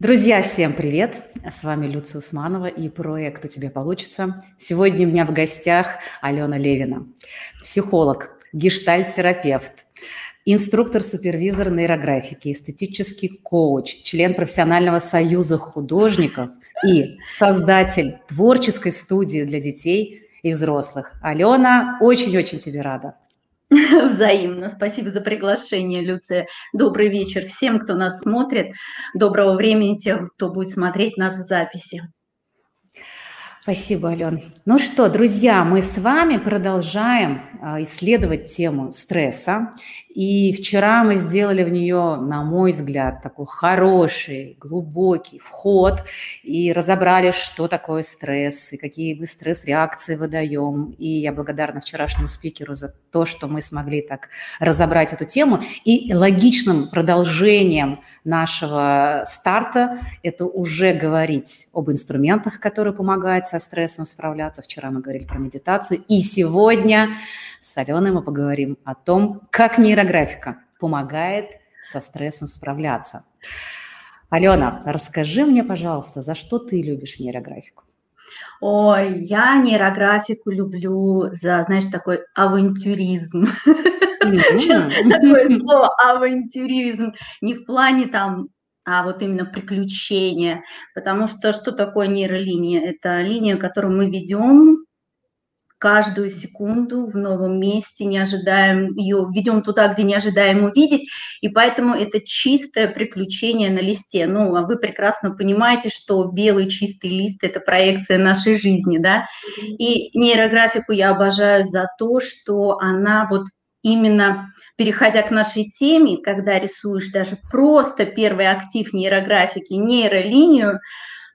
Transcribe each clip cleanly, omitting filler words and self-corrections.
Друзья, всем привет! С вами Люция Усманова и проект «У тебя получится». Сегодня у меня в гостях Алена Левина, психолог, гештальт-терапевт, инструктор-супервизор нейрографики, эстетический коуч, член профессионального союза художников и создатель творческой студии для детей и взрослых. Алена, очень-очень тебе рада. Взаимно. Спасибо за приглашение, Люция. Добрый вечер всем, кто нас смотрит. Доброго времени тем, кто будет смотреть нас в записи. Спасибо, Алена. Ну что, друзья, мы с вами продолжаем исследовать тему стресса. И вчера мы сделали в нее, на мой взгляд, такой хороший, глубокий вход и разобрали, что такое стресс, и какие мы стресс-реакции выдаем. И я благодарна вчерашнему спикеру за то, что мы смогли так разобрать эту тему. И логичным продолжением нашего старта это уже говорить об инструментах, которые помогают со стрессом справляться. Вчера мы говорили про медитацию. И сегодня с Аленой мы поговорим о том, как нейрографика помогает со стрессом справляться. Алена, расскажи мне, пожалуйста, за что ты любишь нейрографику? Ой, я нейрографику люблю за, знаешь, такой авантюризм. Сейчас такое слово авантюризм. Не в плане там, а вот именно приключения. Потому что что такое нейролиния? Это линия, которую мы ведем каждую секунду в новом месте, не ожидаем ее, ведем туда, где не ожидаем увидеть, и поэтому это чистое приключение на листе. Ну, а вы прекрасно понимаете, что белый чистый лист – это проекция нашей жизни, да? И нейрографику я обожаю за то, что она вот именно, переходя к нашей теме, когда рисуешь даже просто первый актив нейрографики, нейролинию,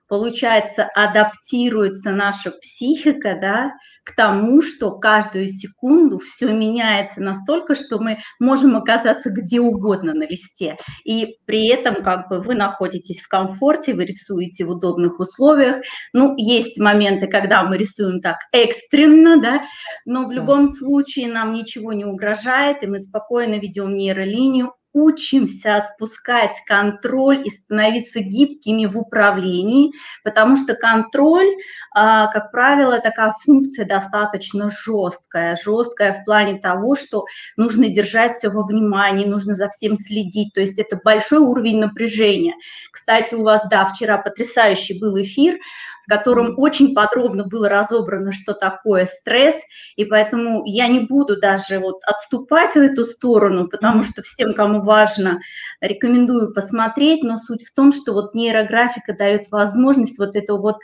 получается, адаптируется наша психика, да, к тому, что каждую секунду все меняется настолько, что мы можем оказаться где угодно на листе. И при этом как бы вы находитесь в комфорте, вы рисуете в удобных условиях. Ну, есть моменты, когда мы рисуем так экстренно, да, но в любом случае нам ничего не угрожает, и мы спокойно ведем нейролинию, учимся отпускать контроль и становиться гибкими в управлении, потому что контроль, как правило, такая функция достаточно жесткая. Жесткая в плане того, что нужно держать все во внимании, нужно за всем следить. То есть это большой уровень напряжения. Кстати, у вас, да, вчера потрясающий был эфир, в котором очень подробно было разобрано, что такое стресс, и поэтому я не буду даже вот отступать в эту сторону, потому что всем, кому важно, рекомендую посмотреть, но суть в том, что вот нейрографика дает возможность вот этого вот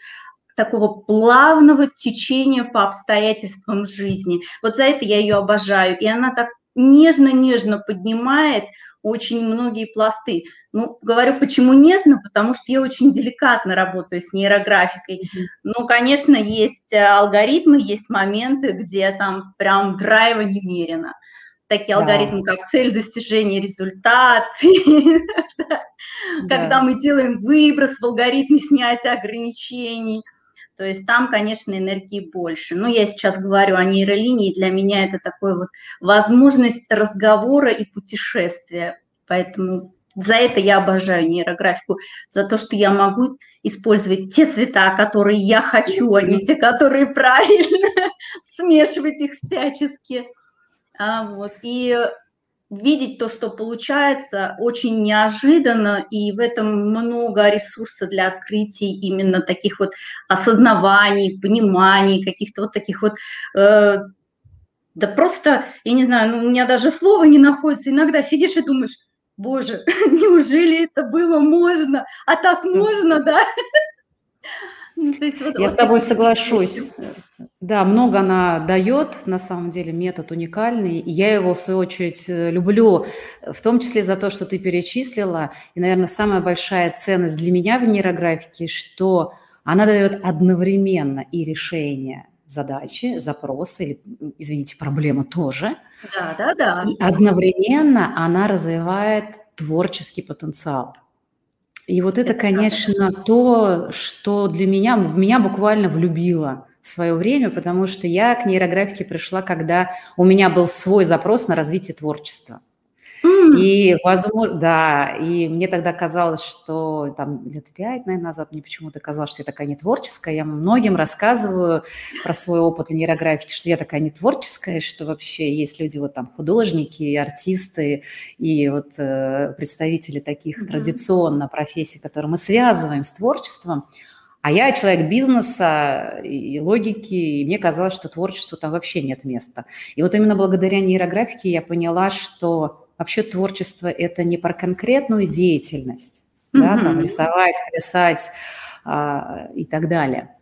такого плавного течения по обстоятельствам жизни. Вот за это я ее обожаю, и она так нежно-нежно поднимает очень многие пласты. Ну, говорю, почему нежно? Потому что я очень деликатно работаю с нейрографикой. Но, конечно, есть алгоритмы, есть моменты, где там прям драйва немерено. Такие алгоритмы, как цель, достижение, результат. Когда мы делаем выброс в алгоритме снятия ограничений. То есть там, конечно, энергии больше. Но я сейчас говорю о нейролинии. Для меня это такая вот возможность разговора и путешествия. Поэтому за это я обожаю нейрографику. За то, что я могу использовать те цвета, которые я хочу, а не те, которые правильно. Смешивать их всячески. Вот. И видеть то, что получается, очень неожиданно, и в этом много ресурса для открытий именно таких вот осознаваний, пониманий, каких-то вот таких вот, да просто, я не знаю, ну, у меня даже слова не находится, иногда сидишь и думаешь, боже, неужели это было можно, а так можно, да? Я с тобой соглашусь. Да, много она дает, на самом деле метод уникальный, и я его, в свою очередь, люблю, в том числе за то, что ты перечислила, и, наверное, самая большая ценность для меня в нейрографике, что она дает одновременно и решение задачи, запросы, или, извините, проблемы тоже, и одновременно она развивает творческий потенциал. И вот это, конечно, то, что для меня, в меня буквально влюбило в свое время, потому что я к нейрографике пришла, когда у меня был свой запрос на развитие творчества. И, возможно, да, и мне тогда казалось, что там лет 5, наверное, назад мне почему-то казалось, что я такая нетворческая. Я многим рассказываю про свой опыт в нейрографике, что я такая нетворческая, что вообще есть люди, вот там художники, артисты и вот представители таких традиционно профессий, которые мы связываем с творчеством. А я человек бизнеса и логики, и мне казалось, что творчеству там вообще нет места. И вот именно благодаря нейрографике я поняла, что вообще творчество – это не про конкретную деятельность, да, там, рисовать, плясать и так далее.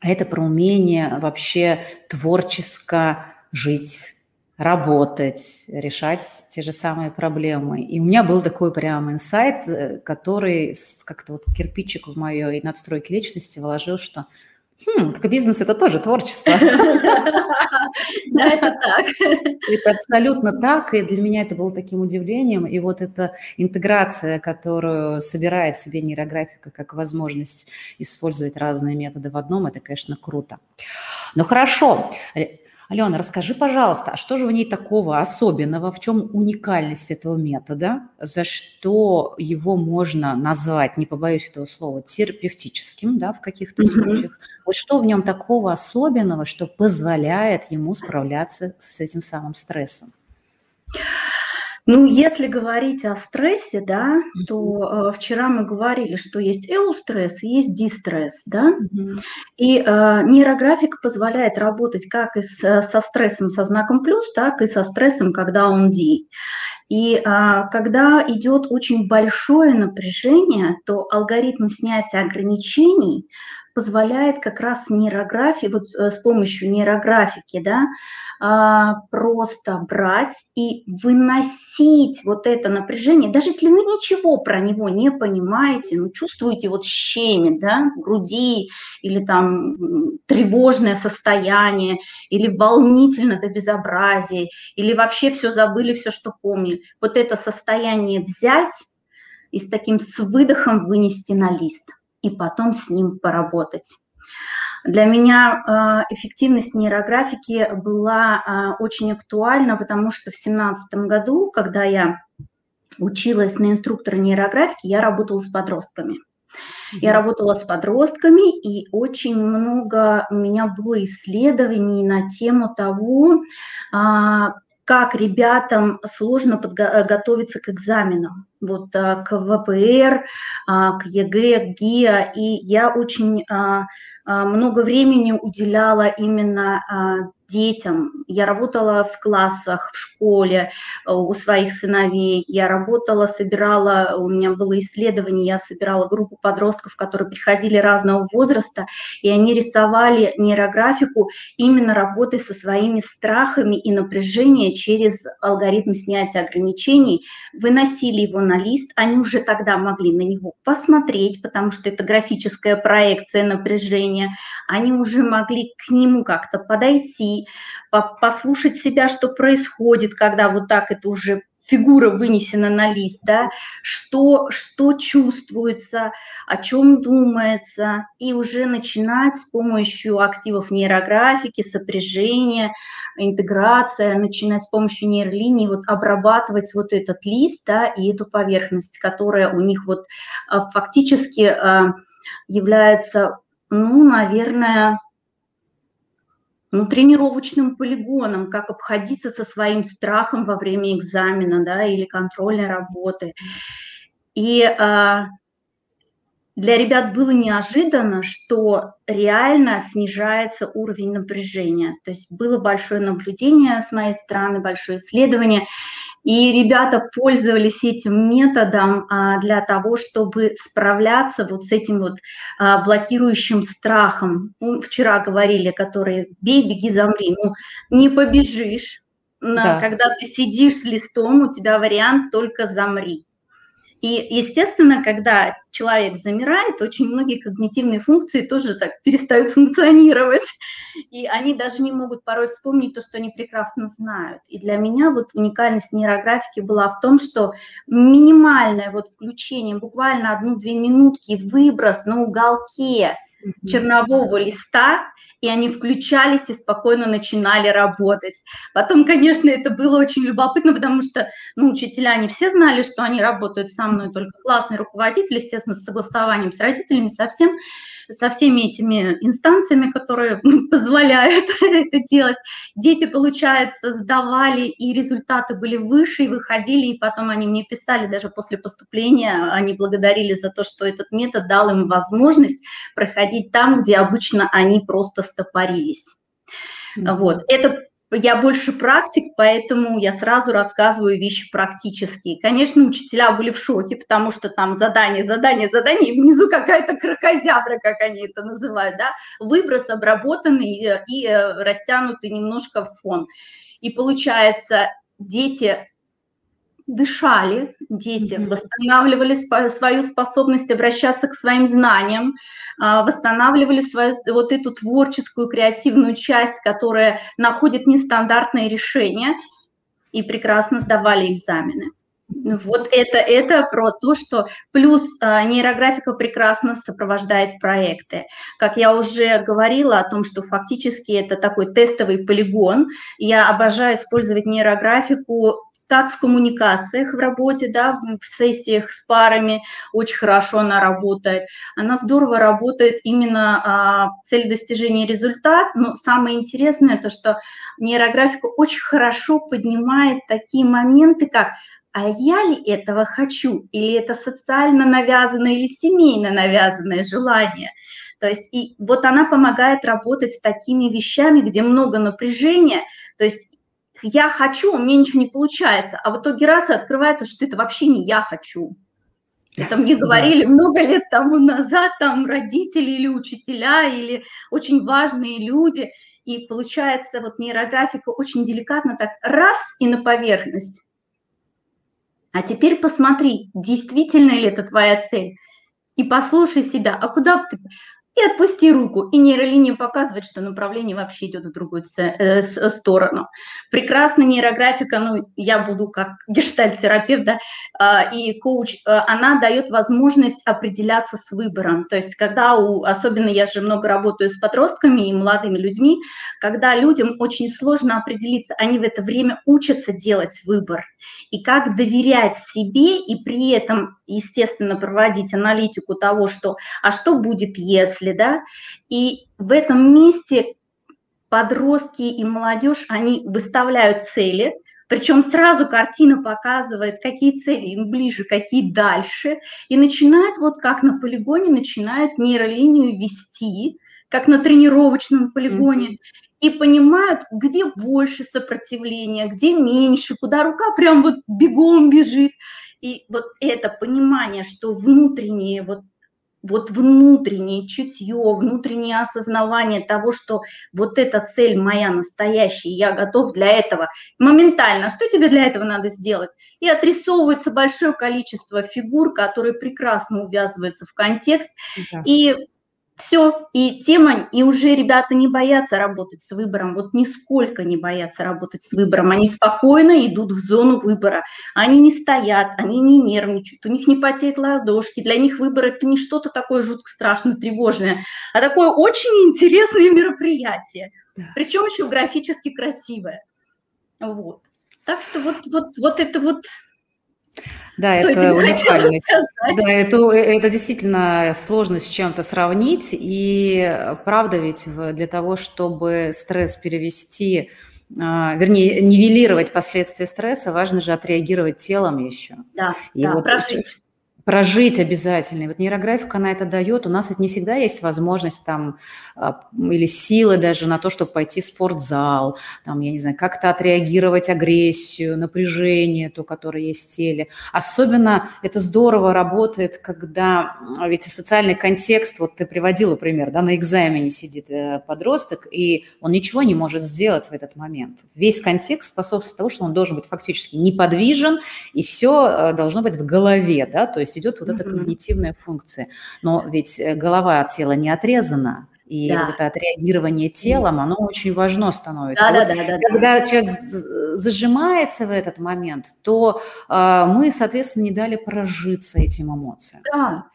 А это про умение вообще творческо жить, работать, решать те же самые проблемы. И у меня был такой прям инсайт, который как-то вот кирпичик в моей надстройке личности вложил, что так бизнес – это тоже творчество. Да, это так. Это абсолютно так, и для меня это было таким удивлением. И вот эта интеграция, которую собирает себе нейрографика как возможность использовать разные методы в одном, это, конечно, круто. Но хорошо. Алена, расскажи, пожалуйста, а что же в ней такого особенного, в чем уникальность этого метода, за что его можно назвать, не побоюсь этого слова, терапевтическим, да, в каких-то случаях? Вот что в нем такого особенного, что позволяет ему справляться с этим самым стрессом? Ну, если говорить о стрессе, да, то вчера мы говорили, что есть эустресс, есть дистресс, да, и нейрографика позволяет работать как и со стрессом со знаком плюс, так и со стрессом, когда он D. И когда идет очень большое напряжение, то алгоритм снятия ограничений позволяет как раз нейрографии, вот с помощью нейрографики, да, просто брать и выносить вот это напряжение, даже если вы ничего про него не понимаете, но чувствуете вот щемит, да, в груди, или там тревожное состояние, или волнительно до безобразия, или вообще все забыли, все, что помнили. Вот это состояние взять и с таким с выдохом вынести на лист. И потом с ним поработать. Для меня эффективность нейрографики была очень актуальна, потому что в 2017 году, когда я училась на инструктора нейрографики, я работала с подростками. Я работала с подростками, и очень много у меня было исследований на тему того, как ребятам сложно подготовиться к экзаменам, вот к ВПР, к ЕГЭ, к ГИА. И я очень много времени уделяла именно детям. Я работала в классах, в школе у своих сыновей. Я работала, собирала, у меня было исследование, я собирала группу подростков, которые приходили разного возраста, и они рисовали нейрографику именно работой со своими страхами и напряжением через алгоритм снятия ограничений. Выносили его на лист, они уже тогда могли на него посмотреть, потому что это графическая проекция напряжения. Они уже могли к нему как-то подойти, послушать себя, что происходит, когда вот так это уже фигура вынесена на лист, да, что чувствуется, о чем думается, и уже начинать с помощью активов нейрографики, сопряжения, интеграция, начинать с помощью нейролинии вот обрабатывать вот этот лист, да, и эту поверхность, которая у них вот фактически является, ну, наверное, тренировочным полигоном, как обходиться со своим страхом во время экзамена, да, или контрольной работы. И для ребят было неожиданно, что реально снижается уровень напряжения. То есть было большое наблюдение с моей стороны, большое исследование, и ребята пользовались этим методом для того, чтобы справляться вот с этим вот блокирующим страхом. Ну, вчера говорили, которые «бей, беги, замри». Ну, не побежишь. Да. Когда ты сидишь с листом, у тебя вариант «только замри». И, естественно, когда человек замирает, очень многие когнитивные функции тоже так перестают функционировать. И они даже не могут порой вспомнить то, что они прекрасно знают. И для меня вот уникальность нейрографики была в том, что минимальное вот включение, буквально 1-2 минутки, выброс на уголке чернового листа, и они включались и спокойно начинали работать. Потом, конечно, это было очень любопытно, потому что учителя не все знали, что они работают со мной, только классный руководитель, естественно, с согласованием с родителями, со всеми этими инстанциями, которые позволяют это делать. Дети, получается, сдавали, и результаты были выше, и выходили, и потом они мне писали, даже после поступления, они благодарили за то, что этот метод дал им возможность проходить там, где обычно они просто стопорились. Вот. Это я больше практик, поэтому я сразу рассказываю вещи практические. Конечно, учителя были в шоке, потому что там задание, задание, задание, и внизу какая-то кракозябра, как они это называют, да, выброс обработанный и растянутый немножко в фон. И получается, дети дышали, дети восстанавливали свою способность обращаться к своим знаниям, восстанавливали свою вот эту творческую, креативную часть, которая находит нестандартные решения, и прекрасно сдавали экзамены. Вот это про то, что плюс нейрографика прекрасно сопровождает проекты. Как я уже говорила о том, что фактически это такой тестовый полигон. Я обожаю использовать нейрографику как в коммуникациях, в работе, да, в сессиях с парами, очень хорошо она работает. Она здорово работает именно в цели достижения результата. Но самое интересное, то, что нейрографика очень хорошо поднимает такие моменты, как «а я ли этого хочу?» или «это социально навязанное или семейно навязанное желание?» То есть и вот она помогает работать с такими вещами, где много напряжения, то есть я хочу, у меня ничего не получается, а в итоге раз и открывается, что это вообще не я хочу. Это мне говорили много лет тому назад, там родители или учителя, или очень важные люди. И получается, вот нейрографика очень деликатно так раз и на поверхность. А теперь посмотри, действительно ли это твоя цель. И послушай себя, а куда бы ты... И отпусти руку, и нейролиния показывает, что направление вообще идет в другую сторону. Прекрасно нейрографика, я буду как гештальт-терапевт, да, и коуч, она дает возможность определяться с выбором. То есть когда, особенно я же много работаю с подростками и молодыми людьми, когда людям очень сложно определиться, они в это время учатся делать выбор. И как доверять себе и при этом, естественно, проводить аналитику того, что, а что будет, если... Да? И в этом месте подростки и молодежь, они выставляют цели, причем сразу картина показывает, какие цели им ближе, какие дальше, и начинает вот как на полигоне, начинает нейролинию вести, как на тренировочном полигоне, и понимают, где больше сопротивления, где меньше, куда рука прям вот бегом бежит. И вот это понимание, что внутреннее вот внутреннее чутье, внутреннее осознавание того, что вот эта цель моя настоящая, я готов для этого. Моментально, что тебе для этого надо сделать? И отрисовывается большое количество фигур, которые прекрасно увязываются в контекст. Да. И все, и тема, и уже ребята не боятся работать с выбором, вот нисколько не боятся работать с выбором, они спокойно идут в зону выбора, они не стоят, они не нервничают, у них не потеют ладошки, для них выбор – это не что-то такое жутко страшно тревожное, а такое очень интересное мероприятие, причем еще графически красивое, вот. Так что вот это вот… Да, это уникальность. Да, это действительно сложно с чем-то сравнить. И правда ведь для того, чтобы стресс перевести, вернее, нивелировать последствия стресса, важно же отреагировать телом еще. Да, и да, вот прожить обязательно. И вот нейрографика, она это дает. У нас ведь не всегда есть возможность там или силы даже на то, чтобы пойти в спортзал, там, я не знаю, как-то отреагировать агрессию, напряжение, то, которое есть в теле. Особенно это здорово работает, когда ведь социальный контекст, вот ты приводила пример, да, на экзамене сидит подросток, и он ничего не может сделать в этот момент. Весь контекст способствует тому, что он должен быть фактически неподвижен, и все должно быть в голове, да, то есть идет вот эта когнитивная функция. Но ведь голова от тела не отрезана, и вот это отреагирование телом, оно очень важно становится. Когда человек зажимается в этот момент, то мы, соответственно, не дали прожиться этим эмоциям. Да.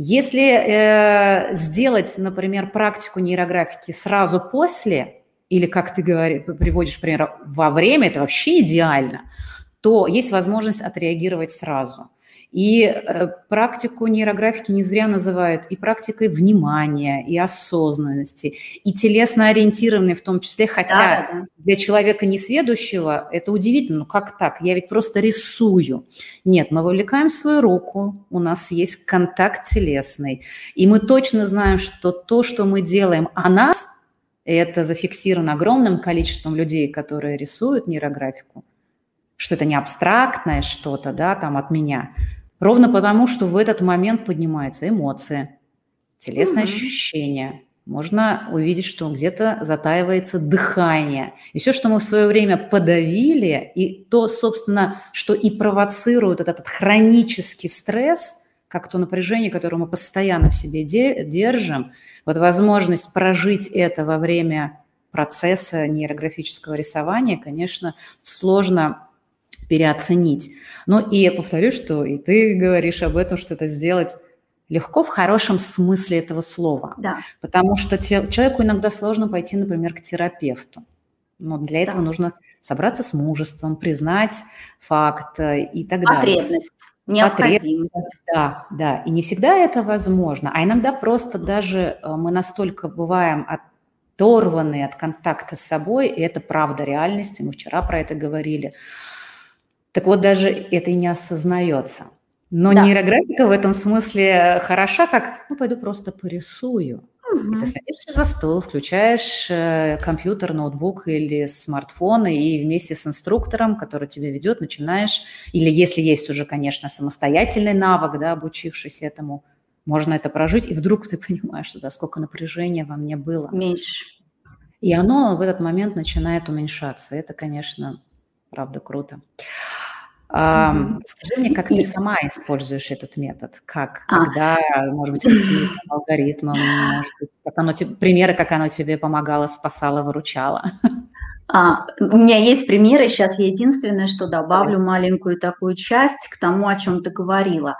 Если сделать, например, практику нейрографики сразу после, или, как ты говоришь, приводишь пример, во время, это вообще идеально, то есть возможность отреагировать сразу. И практику нейрографики не зря называют и практикой внимания, и осознанности, и телесно-ориентированной в том числе, хотя да. Для человека несведущего это удивительно, ну как так, я ведь просто рисую. Нет, мы вовлекаем свою руку, у нас есть контакт телесный, и мы точно знаем, что то, что мы делаем о нас, это зафиксировано огромным количеством людей, которые рисуют нейрографику, что это не абстрактное что-то, да, там от меня. Ровно потому, что в этот момент поднимаются эмоции, телесные ощущения. Можно увидеть, что где-то затаивается дыхание. И все, что мы в свое время подавили, и то, собственно, что и провоцирует этот хронический стресс, как то напряжение, которое мы постоянно в себе держим, вот возможность прожить это во время процесса нейрографического рисования, конечно, сложно переоценить. Ну и я повторю, что и ты говоришь об этом, что это сделать легко в хорошем смысле этого слова. Да. Потому что человеку иногда сложно пойти, например, к терапевту. Но для этого нужно собраться с мужеством, признать факт и так далее. Потребность, необходимость. Да, да. И не всегда это возможно. А иногда просто даже мы настолько бываем оторваны от контакта с собой, и это правда реальности, мы вчера про это говорили. Так вот, даже это и не осознается. Но нейрографика в этом смысле хороша, как «ну, пойду просто порисую». И ты садишься за стол, включаешь компьютер, ноутбук или смартфон, и вместе с инструктором, который тебя ведет, начинаешь, или если есть уже, конечно, самостоятельный навык, да, обучившись этому, можно это прожить, и вдруг ты понимаешь, да, сколько напряжения во мне было. Меньше. И оно в этот момент начинает уменьшаться. Это, конечно, правда круто. Скажи мне, как ты сама используешь этот метод? Как? Когда, может быть, какие-то алгоритмы, может быть, примеры, как оно тебе помогало, спасало, выручало? У меня есть примеры, сейчас я единственное, что добавлю маленькую такую часть к тому, о чем ты говорила.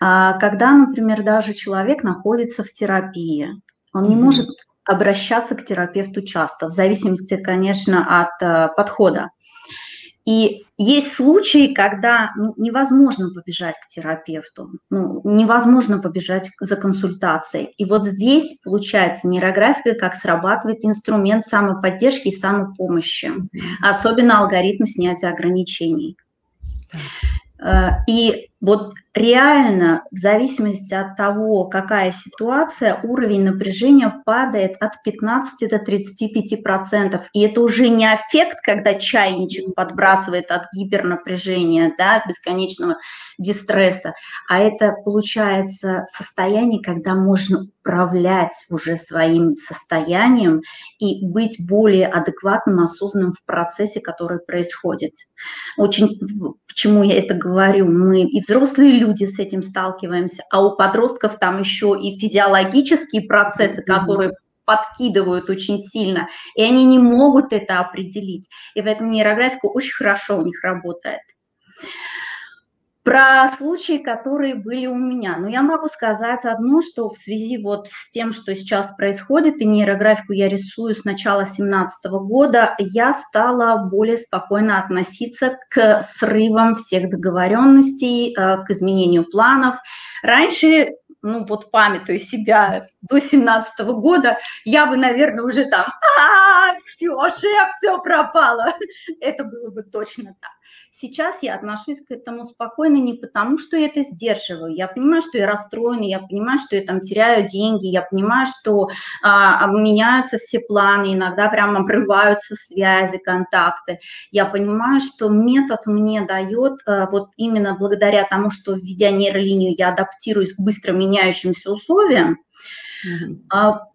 Когда, например, даже человек находится в терапии, он не может обращаться к терапевту часто, в зависимости, конечно, от подхода. И есть случаи, когда невозможно побежать к терапевту, невозможно побежать за консультацией. И вот здесь, получается, нейрографика как срабатывает инструмент самоподдержки и самопомощи, особенно алгоритм снятия ограничений. И вот реально, в зависимости от того, какая ситуация, уровень напряжения падает от 15 до 35%. И это уже не аффект, когда чайничек подбрасывает от гипернапряжения, да, бесконечного дистресса, а это получается состояние, когда можно управлять уже своим состоянием и быть более адекватным, осознанным в процессе, который происходит. Очень, почему я это говорю, мы и взрослые люди с этим сталкиваемся, а у подростков там еще и физиологические процессы, которые подкидывают очень сильно, и они не могут это определить. И поэтому нейрографика очень хорошо у них работает. Про случаи, которые были у меня. Но я могу сказать одно, что в связи вот с тем, что сейчас происходит, и нейрографику я рисую с начала 2017 года, я стала более спокойно относиться к срывам всех договоренностей, к изменению планов. Раньше, вот памятуя себя до 2017 года, я бы, наверное, уже там все пропало. Это было бы точно так. Сейчас я отношусь к этому спокойно не потому, что я это сдерживаю. Я понимаю, что я расстроена, я понимаю, что я там теряю деньги, я понимаю, что меняются все планы, иногда прям обрываются связи, контакты. Я понимаю, что метод мне дает, вот именно благодаря тому, что введя нейролинию, я адаптируюсь к быстро меняющимся условиям,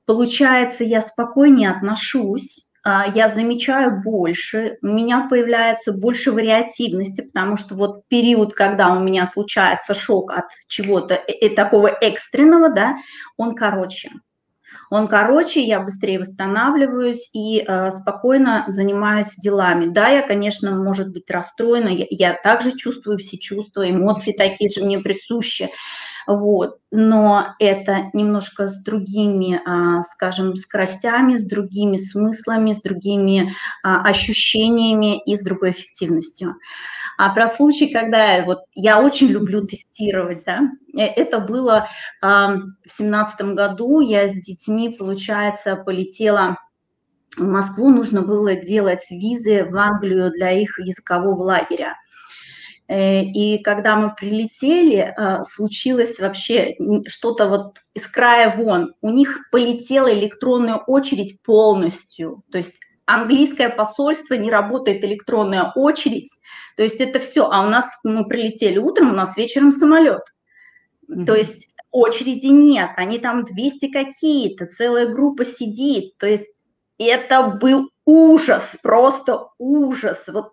получается, я спокойнее отношусь. Я замечаю больше, у меня появляется больше вариативности, потому что вот период, когда у меня случается шок от чего-то такого экстренного, да, он короче. Я быстрее восстанавливаюсь и спокойно занимаюсь делами. Да, я, конечно, может быть расстроена, я также чувствую все чувства, эмоции такие же мне присущи, вот. Но это немножко с другими, скажем, скоростями, с другими смыслами, с другими ощущениями и с другой эффективностью. А про случай, когда вот, я очень люблю тестировать, да, это было в 2017 году, я с детьми, получается, полетела в Москву, нужно было делать визы в Англию для их языкового лагеря. И когда мы прилетели, случилось вообще что-то вот из края вон. У них полетела электронная очередь полностью. То есть английское посольство, не работает электронная очередь. То есть это все. А у нас мы прилетели утром, у нас вечером самолет. Mm-hmm. То есть очереди нет. Они там 200 какие-то, целая группа сидит. То есть это был ужас, просто ужас. Вот.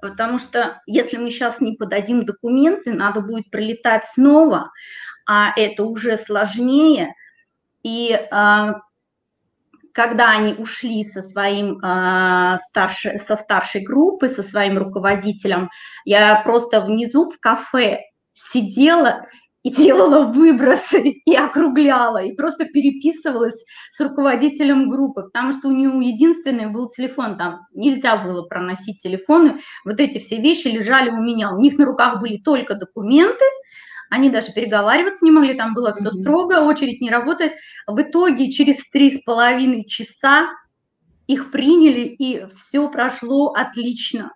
Потому что если мы сейчас не подадим документы, надо будет прилетать снова, а это уже сложнее. И когда они ушли со старшей группы, со своим руководителем, я просто внизу в кафе сидела и делала выбросы, и округляла, и просто переписывалась с руководителем группы, потому что у него единственный был телефон, там нельзя было проносить телефоны, вот эти все вещи лежали у меня, у них на руках были только документы, они даже переговариваться не могли, там было все строго, очередь не работает. В итоге через 3,5 часа их приняли, и все прошло отлично.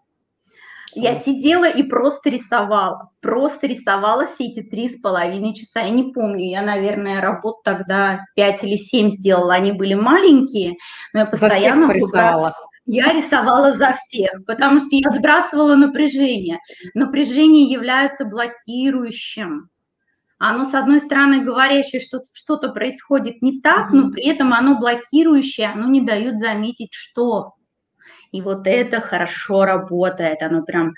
Я сидела и просто рисовала все эти 3,5 часа. Я не помню, я, наверное, работ тогда 5 или 7 сделала, они были маленькие, но я постоянно рисовала. Я рисовала за всех, потому что я сбрасывала напряжение. Напряжение является блокирующим. Оно, с одной стороны, говорящее, что что-то происходит не так, но при этом оно блокирующее, оно не дает заметить, что... И вот это хорошо работает, оно прям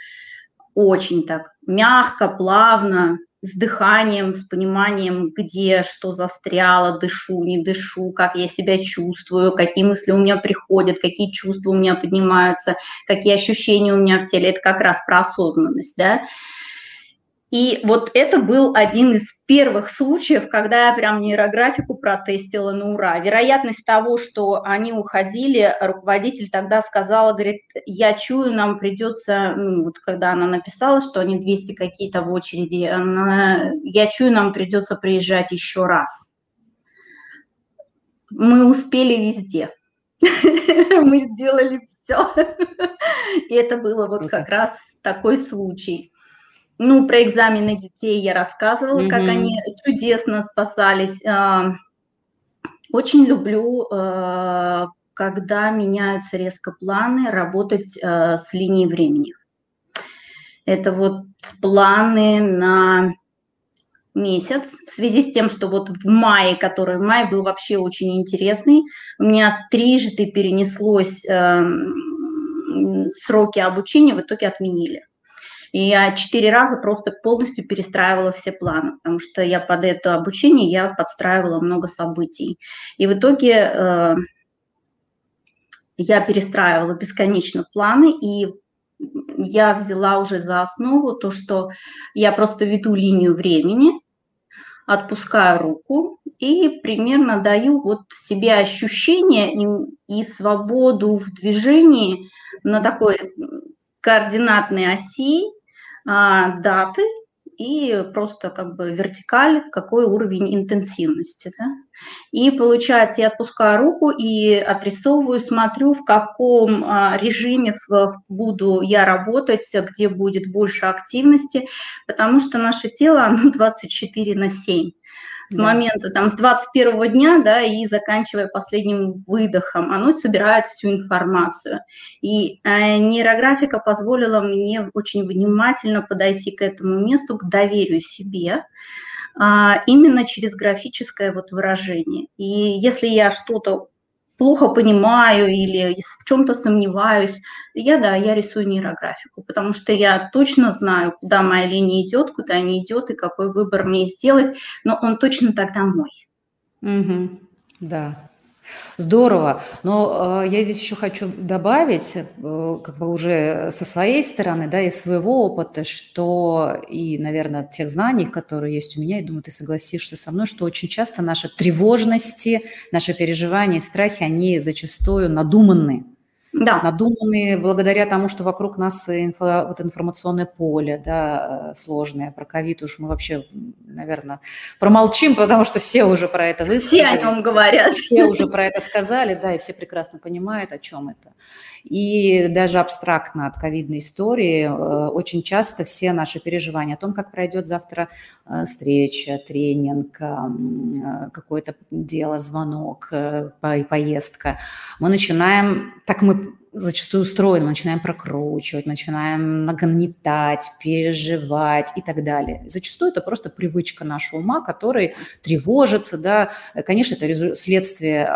очень так мягко, плавно, с дыханием, с пониманием, где что застряло, дышу, не дышу, как я себя чувствую, какие мысли у меня приходят, какие чувства у меня поднимаются, какие ощущения у меня в теле. Это как раз про осознанность, да. И вот это был один из первых случаев, когда я прям нейрографику протестила на ура. Вероятность того, что они уходили, руководитель тогда сказала, говорит, я чую, нам придется, ну, вот когда она написала, что они 200 какие-то в очереди, она, я чую, нам придется приезжать еще раз. Мы успели везде. Мы сделали все. И это было вот как раз такой случай. Ну, про экзамены детей я рассказывала, как они чудесно спасались. Очень люблю, когда меняются резко планы, работать с линией времени. Это вот планы на месяц. В связи с тем, что вот май был вообще очень интересный, у меня трижды перенеслось сроки обучения, в итоге отменили. И я 4 раза просто полностью перестраивала все планы, потому что я под это обучение я подстраивала много событий. И в итоге я перестраивала бесконечно планы, и я взяла уже за основу то, что я просто веду линию времени, отпускаю руку и примерно даю вот себе ощущение и свободу в движении на такой координатной оси, даты и просто как бы вертикаль, какой уровень интенсивности. Да? И получается, я отпускаю руку и отрисовываю, смотрю, в каком режиме буду я работать, где будет больше активности, потому что наше тело, оно 24/7. С момента, там, с 21 дня, да, и заканчивая последним выдохом, оно собирает всю информацию. И нейрографика позволила мне очень внимательно подойти к этому месту, к доверию себе, именно через графическое вот выражение. И если я что-то плохо понимаю или в чем-то сомневаюсь, я рисую нейрографику, потому что я точно знаю, куда моя линия идет, куда не идет и какой выбор мне сделать, но он точно тогда мой. Да. Здорово. Но я здесь еще хочу добавить, как бы уже со своей стороны, да, из своего опыта, что и, наверное, тех знаний, которые есть у меня, я думаю, ты согласишься со мной, что очень часто наши тревожности, наши переживания и страхи, они зачастую надуманные. Да. Надуманные благодаря тому, что вокруг нас информационное поле, да, сложное. Про ковид уж мы вообще, наверное, промолчим, потому что все уже про это высказали. Все о нем говорят. Все уже про это сказали, да, и все прекрасно понимают, о чем это. И даже абстрактно от ковидной истории очень часто все наши переживания о том, как пройдет завтра встреча, тренинг, какое-то дело, звонок, поездка, мы начинаем, так мы зачастую устроены, мы начинаем прокручивать, начинаем нагнетать, переживать и так далее. Зачастую это просто привычка нашего ума, который тревожится, да. Конечно, это следствие,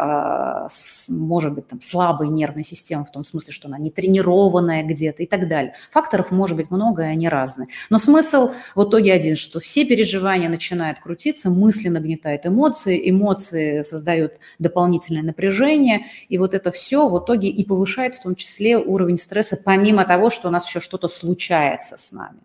может быть, там, слабой нервной системы, в том смысле, что она не тренированная где-то и так далее. Факторов может быть много, и они разные. Но смысл в итоге один, что все переживания начинают крутиться, мысли нагнетают эмоции, эмоции создают дополнительное напряжение, и вот это все в итоге и повышает в том числе уровень стресса, помимо того, что у нас еще что-то случается с нами.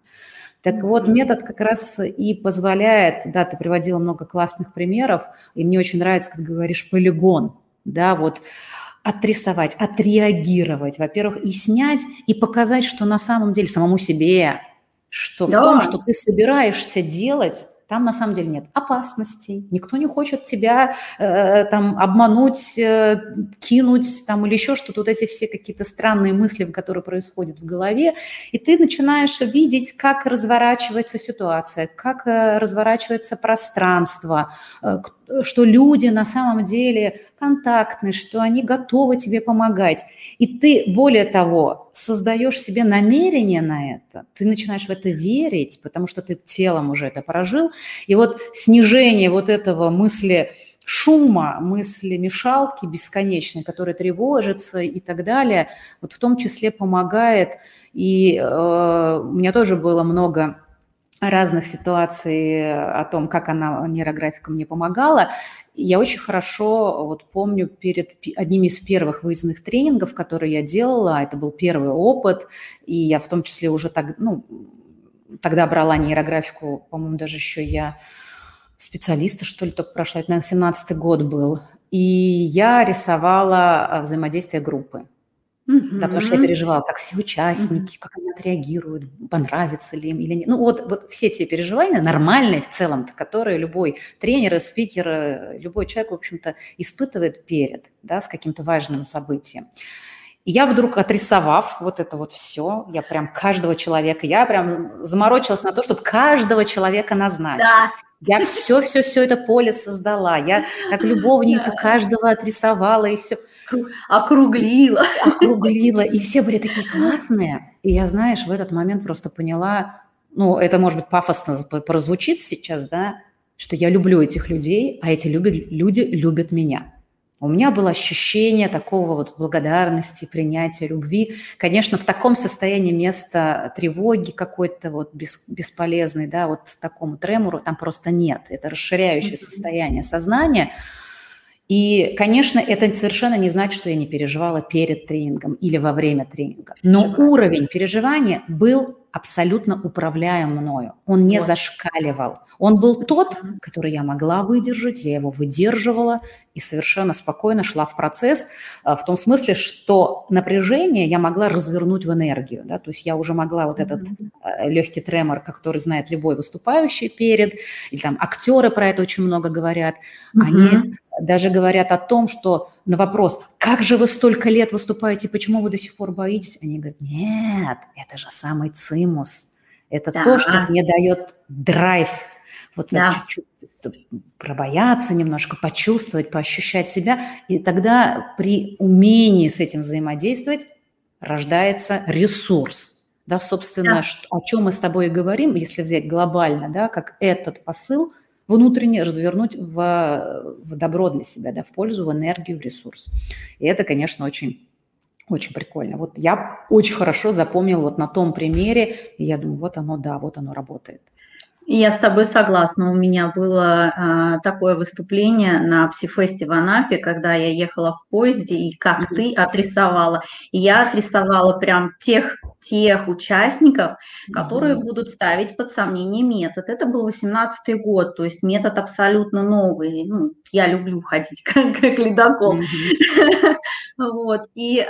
Так вот, метод как раз и позволяет, да, ты приводила много классных примеров, и мне очень нравится, как говоришь, полигон, да, вот отрисовать, отреагировать, во-первых, и снять, и показать, что на самом деле самому себе, что да. В том, что ты собираешься делать, там на самом деле нет опасностей, никто не хочет тебя там обмануть, кинуть там, или еще что-то, вот эти все какие-то странные мысли, которые происходят в голове, и ты начинаешь видеть, как разворачивается ситуация, как разворачивается пространство, что люди на самом деле контактны, что они готовы тебе помогать. И ты, более того, создаешь себе намерение на это, ты начинаешь в это верить, потому что ты телом уже это прожил. И вот снижение вот этого мысли шума, мысли мешалки бесконечной, которая тревожится и так далее, вот в том числе помогает. И у меня тоже было много разных ситуаций о том, как она, нейрографика, мне помогала. Я очень хорошо вот помню перед одним из первых выездных тренингов, которые я делала, это был первый опыт, и я в том числе уже тогда брала нейрографику, по-моему, даже еще я специалиста, что ли, только прошла, это, наверное, 17-й год был, и я рисовала взаимодействие группы. Да, потому что я переживала, как все участники, как они отреагируют, понравится ли им или нет. Ну, вот все те переживания нормальные в целом-то, которые любой тренер, спикер, любой человек, в общем-то, испытывает перед, да, с каким-то важным событием. И я вдруг, отрисовав вот это вот все, я прям каждого человека, я прям заморочилась на то, чтобы каждого человека назначить. Да. Я все это поле создала, я так любовненько каждого отрисовала и все. Округлила, и все были такие классные. И я, знаешь, в этот момент просто поняла, ну, это, может быть, пафосно прозвучит сейчас, да, что я люблю этих людей, а эти люди любят меня. У меня было ощущение такого вот благодарности, принятия, любви. Конечно, в таком состоянии места тревоги какой-то вот бесполезной, да, вот такому тремору там просто нет. Это расширяющее состояние сознания. И, конечно, это совершенно не значит, что я не переживала перед тренингом или во время тренинга. Но уровень переживания был абсолютно управляем мною. Он не зашкаливал. Он был тот, который я могла выдержать, я его выдерживала и совершенно спокойно шла в процесс, в том смысле, что напряжение я могла развернуть в энергию. Да? То есть я уже могла вот этот легкий тремор, который знает любой выступающий перед, или там актеры про это очень много говорят, они даже говорят о том, что на вопрос, как же вы столько лет выступаете, почему вы до сих пор боитесь, они говорят, нет, это же самый цимус. Это то, что мне дает драйв. Вот чуть-чуть пробояться немножко, почувствовать, поощущать себя. И тогда при умении с этим взаимодействовать рождается ресурс. Да, собственно, о чем мы с тобой и говорим, если взять глобально, да, как этот посыл внутренне развернуть в добро для себя, да, в пользу, в энергию, в ресурс. И это, конечно, очень прикольно. Вот я очень хорошо запомнила вот на том примере, и я думаю, вот оно, да, вот оно работает. Я с тобой согласна. У меня было такое выступление на Psy-Fest в Анапе, когда я ехала в поезде, и как ты отрисовала. И я отрисовала прям тех участников, которые будут ставить под сомнение метод. Это был 18-й год, то есть метод абсолютно новый. Ну, я люблю ходить как ледокол. Вот. И...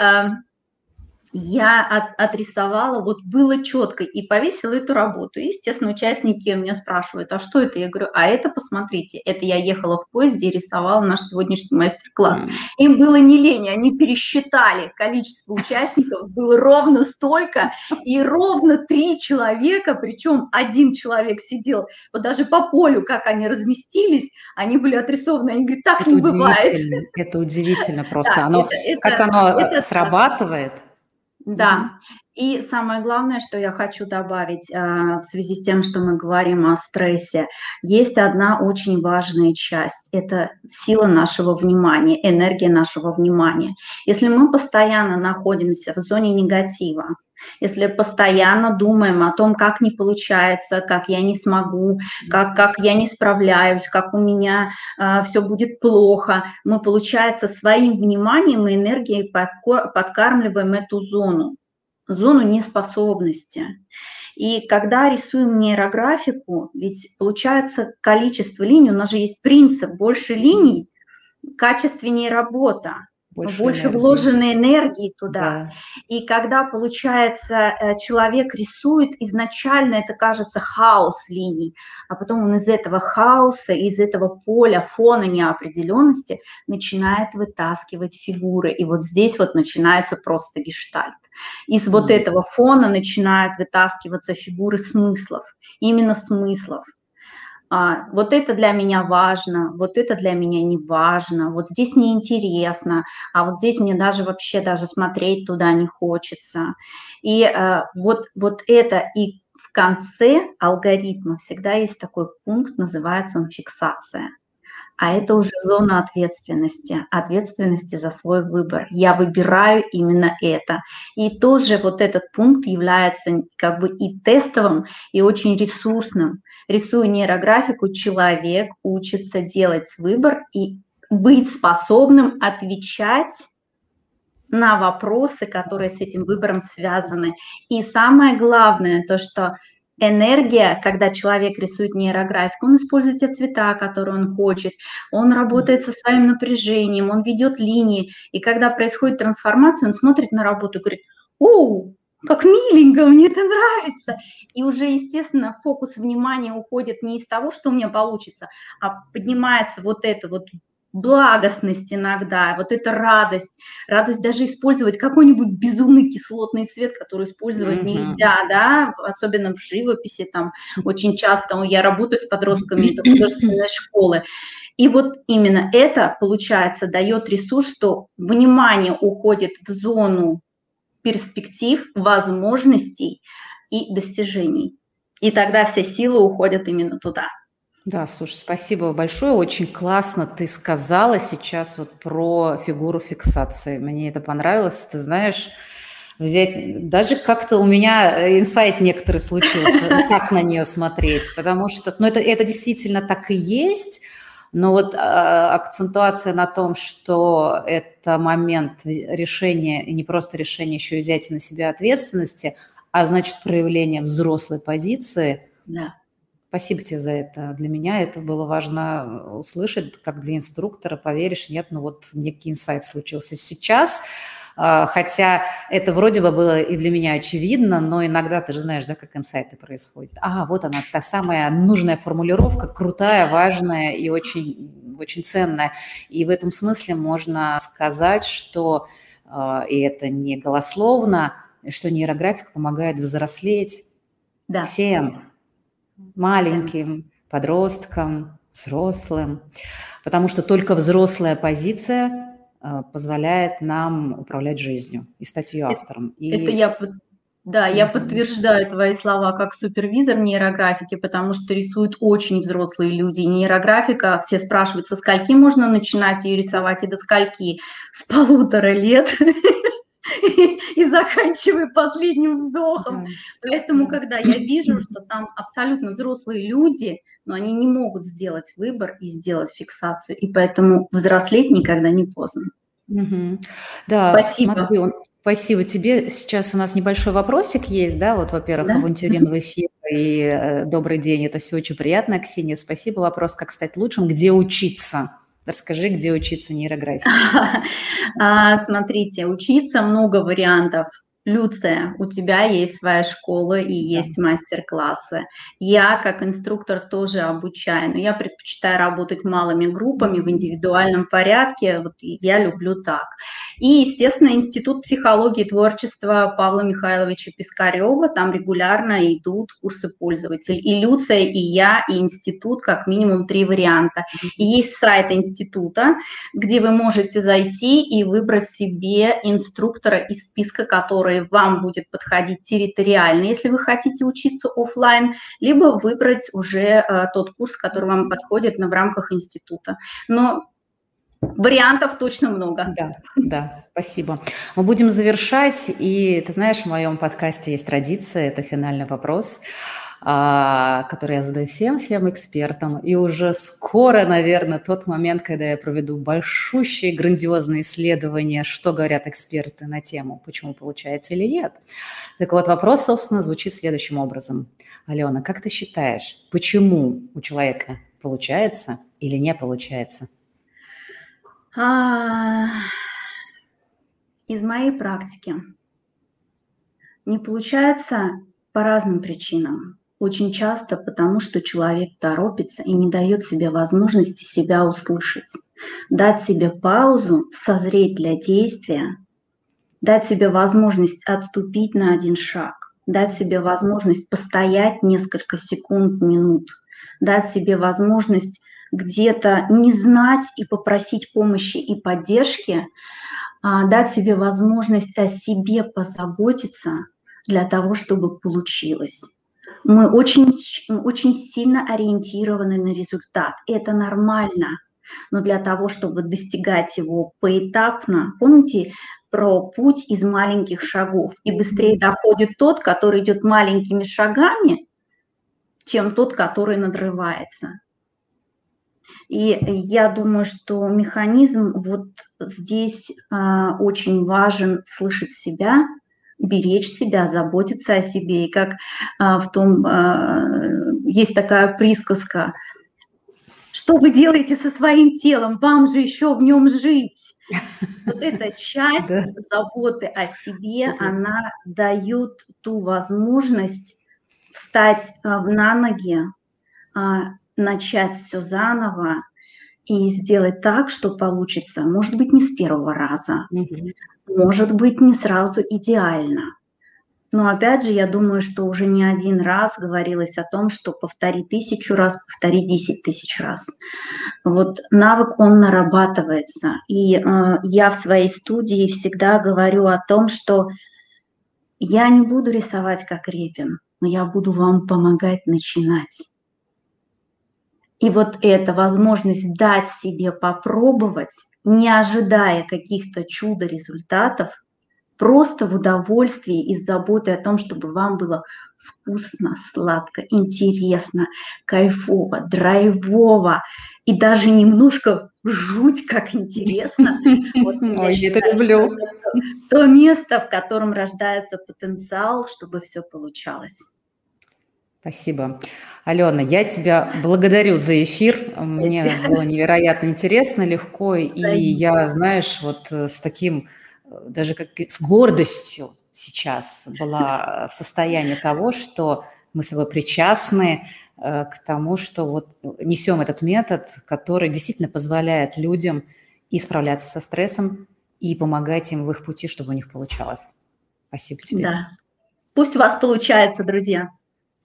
я отрисовала, вот было четко, и повесила эту работу. И, естественно, участники меня спрашивают, а что это? Я говорю, а это, посмотрите, это я ехала в поезде и рисовала наш сегодняшний мастер-класс. Им было не лень, они пересчитали количество участников, было ровно столько, и ровно 3 человека, причем 1 человек сидел, вот даже по полю, как они разместились, они были отрисованы, они говорят, так это не бывает. Это удивительно просто, да, оно, как оно это срабатывает. Да, и самое главное, что я хочу добавить в связи с тем, что мы говорим о стрессе, есть одна очень важная часть – это сила нашего внимания, энергия нашего внимания. Если мы постоянно находимся в зоне негатива, если постоянно думаем о том, как не получается, как я не смогу, как я не справляюсь, как у меня все будет плохо, мы, получается, своим вниманием и энергией подкармливаем эту зону неспособности. И когда рисуем нейрографику, ведь получается количество линий, у нас же есть принцип, больше линий, качественнее работа. Больше вложенной энергии туда. Да. И когда, получается, человек рисует, изначально это кажется хаос линий, а потом он из этого хаоса, из этого поля, фона неопределенности начинает вытаскивать фигуры. И вот здесь вот начинается просто гештальт. Из вот этого фона начинают вытаскиваться фигуры смыслов, именно смыслов. Вот это для меня важно, вот это для меня не важно, вот здесь мне интересно, а вот здесь мне даже вообще даже смотреть туда не хочется. И вот это, и в конце алгоритма всегда есть такой пункт, называется он фиксация. А это уже зона ответственности за свой выбор. Я выбираю именно это. И тоже вот этот пункт является как бы и тестовым, и очень ресурсным. Рисуя нейрографику, человек учится делать выбор и быть способным отвечать на вопросы, которые с этим выбором связаны. И самое главное, то, что... энергия, когда человек рисует нейрографику, он использует те цвета, которые он хочет, он работает со своим напряжением, он ведет линии, и когда происходит трансформация, он смотрит на работу и говорит, «О, как миленько, мне это нравится!» И уже, естественно, фокус внимания уходит не из того, что у меня получится, а поднимается вот это вот благостность иногда, вот эта радость даже использовать какой-нибудь безумный кислотный цвет, который использовать нельзя, да, особенно в живописи, там очень часто я работаю с подростками это художественной школы, и вот именно это, получается, дает ресурс, что внимание уходит в зону перспектив, возможностей и достижений, и тогда все силы уходят именно туда. Да, слушай, спасибо большое. Очень классно ты сказала сейчас вот про фигуру фиксации. Мне это понравилось. Ты знаешь, взять даже как-то у меня инсайт некоторый случился, как на нее смотреть, потому что, ну, это действительно так и есть, но вот акцентуация на том, что это момент решения, не просто решения, еще и взятия на себя ответственности, а значит проявление взрослой позиции. Да. Спасибо тебе за это. Для меня это было важно услышать, как для инструктора, поверишь, нет, ну вот некий инсайт случился сейчас, хотя это вроде бы было и для меня очевидно, но иногда ты же знаешь, да, как инсайты происходят. А, вот она, та самая нужная формулировка, крутая, важная и очень, очень ценная. И в этом смысле можно сказать, что, и это не голословно, что нейрографика помогает взрослеть всем. Маленьким, подросткам, взрослым, потому что только взрослая позиция позволяет нам управлять жизнью и стать ее автором. Я подтверждаю твои слова как супервизор нейрографики, потому что рисуют очень взрослые люди. Нейрографика, все спрашивают, со скольки можно начинать ее рисовать и до скольки? С 1,5 лет. и заканчивая последним вздохом. Поэтому, когда я вижу, что там абсолютно взрослые люди, но они не могут сделать выбор и сделать фиксацию, и поэтому взрослеть никогда не поздно. Угу. Да, спасибо. Смотри, спасибо тебе. Сейчас у нас небольшой вопросик есть, да, вот, во-первых, авантюрин в эфире, и добрый день, это все очень приятно, Ксения, спасибо. Вопрос, как стать лучшим, где учиться? Расскажи, где учиться нейрографике. Смотрите, учиться много вариантов. Люция, у тебя есть своя школа и есть мастер-классы. Я как инструктор тоже обучаю, но я предпочитаю работать малыми группами в индивидуальном порядке. Вот я люблю так. И, естественно, Институт психологии и творчества Павла Михайловича Пискарева. Там регулярно идут курсы пользователей. И Люция, и я, и институт, как минимум 3 варианта. И есть сайт института, где вы можете зайти и выбрать себе инструктора из списка, который вам будет подходить территориально, если вы хотите учиться офлайн, либо выбрать уже тот курс, который вам подходит в рамках института. Но вариантов точно много. Да, да, спасибо. Мы будем завершать, и ты знаешь, в моем подкасте есть традиция, это финальный вопрос, который я задаю всем экспертам. И уже скоро, наверное, тот момент, когда я проведу большущие, грандиозные исследования, что говорят эксперты на тему, почему получается или нет. Так вот, вопрос, собственно, звучит следующим образом. Алена, как ты считаешь, почему у человека получается или не получается? Из моей практики не получается по разным причинам. Очень часто потому, что человек торопится и не дает себе возможности себя услышать, дать себе паузу, созреть для действия, дать себе возможность отступить на 1 шаг, дать себе возможность постоять несколько секунд, минут, дать себе возможность где-то не знать и попросить помощи и поддержки, дать себе возможность о себе позаботиться для того, чтобы получилось. Мы очень сильно ориентированы на результат. Это нормально, но для того, чтобы достигать его поэтапно, помните про путь из маленьких шагов. И быстрее доходит тот, который идет маленькими шагами, чем тот, который надрывается. И я думаю, что механизм вот здесь очень важен, слышать себя, беречь себя, заботиться о себе. И как в том есть такая присказка: что вы делаете со своим телом, вам же еще в нем жить. Вот эта часть заботы о себе, она дает ту возможность встать на ноги, начать все заново и сделать так, что получится, может быть, не с первого раза, может быть, не сразу идеально. Но опять же, я думаю, что уже не один раз говорилось о том, что повтори 1000 раз, повтори 10 000 раз. Вот навык, он нарабатывается. И я в своей студии всегда говорю о том, что я не буду рисовать как Репин, но я буду вам помогать начинать. И вот эта возможность дать себе попробовать, не ожидая каких-то чудо-результатов, просто в удовольствии и с заботой о том, чтобы вам было вкусно, сладко, интересно, кайфово, драйвово и даже немножко жуть, как интересно. Ой, я это люблю. То место, в котором рождается потенциал, чтобы все получалось. Спасибо. Алена, я тебя благодарю за эфир. Мне было невероятно интересно, легко. И я, знаешь, вот с таким, даже как с гордостью сейчас была в состоянии того, что мы с тобой причастны к тому, что вот несем этот метод, который действительно позволяет людям и справляться со стрессом, и помогать им в их пути, чтобы у них получалось. Спасибо тебе. Да. Пусть у вас получается, друзья.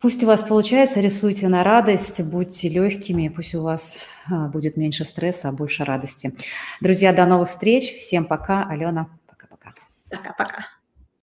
Пусть у вас получается, рисуйте на радость, будьте легкими, пусть у вас будет меньше стресса, а больше радости. Друзья, до новых встреч, всем пока, Алена, пока-пока. Пока-пока.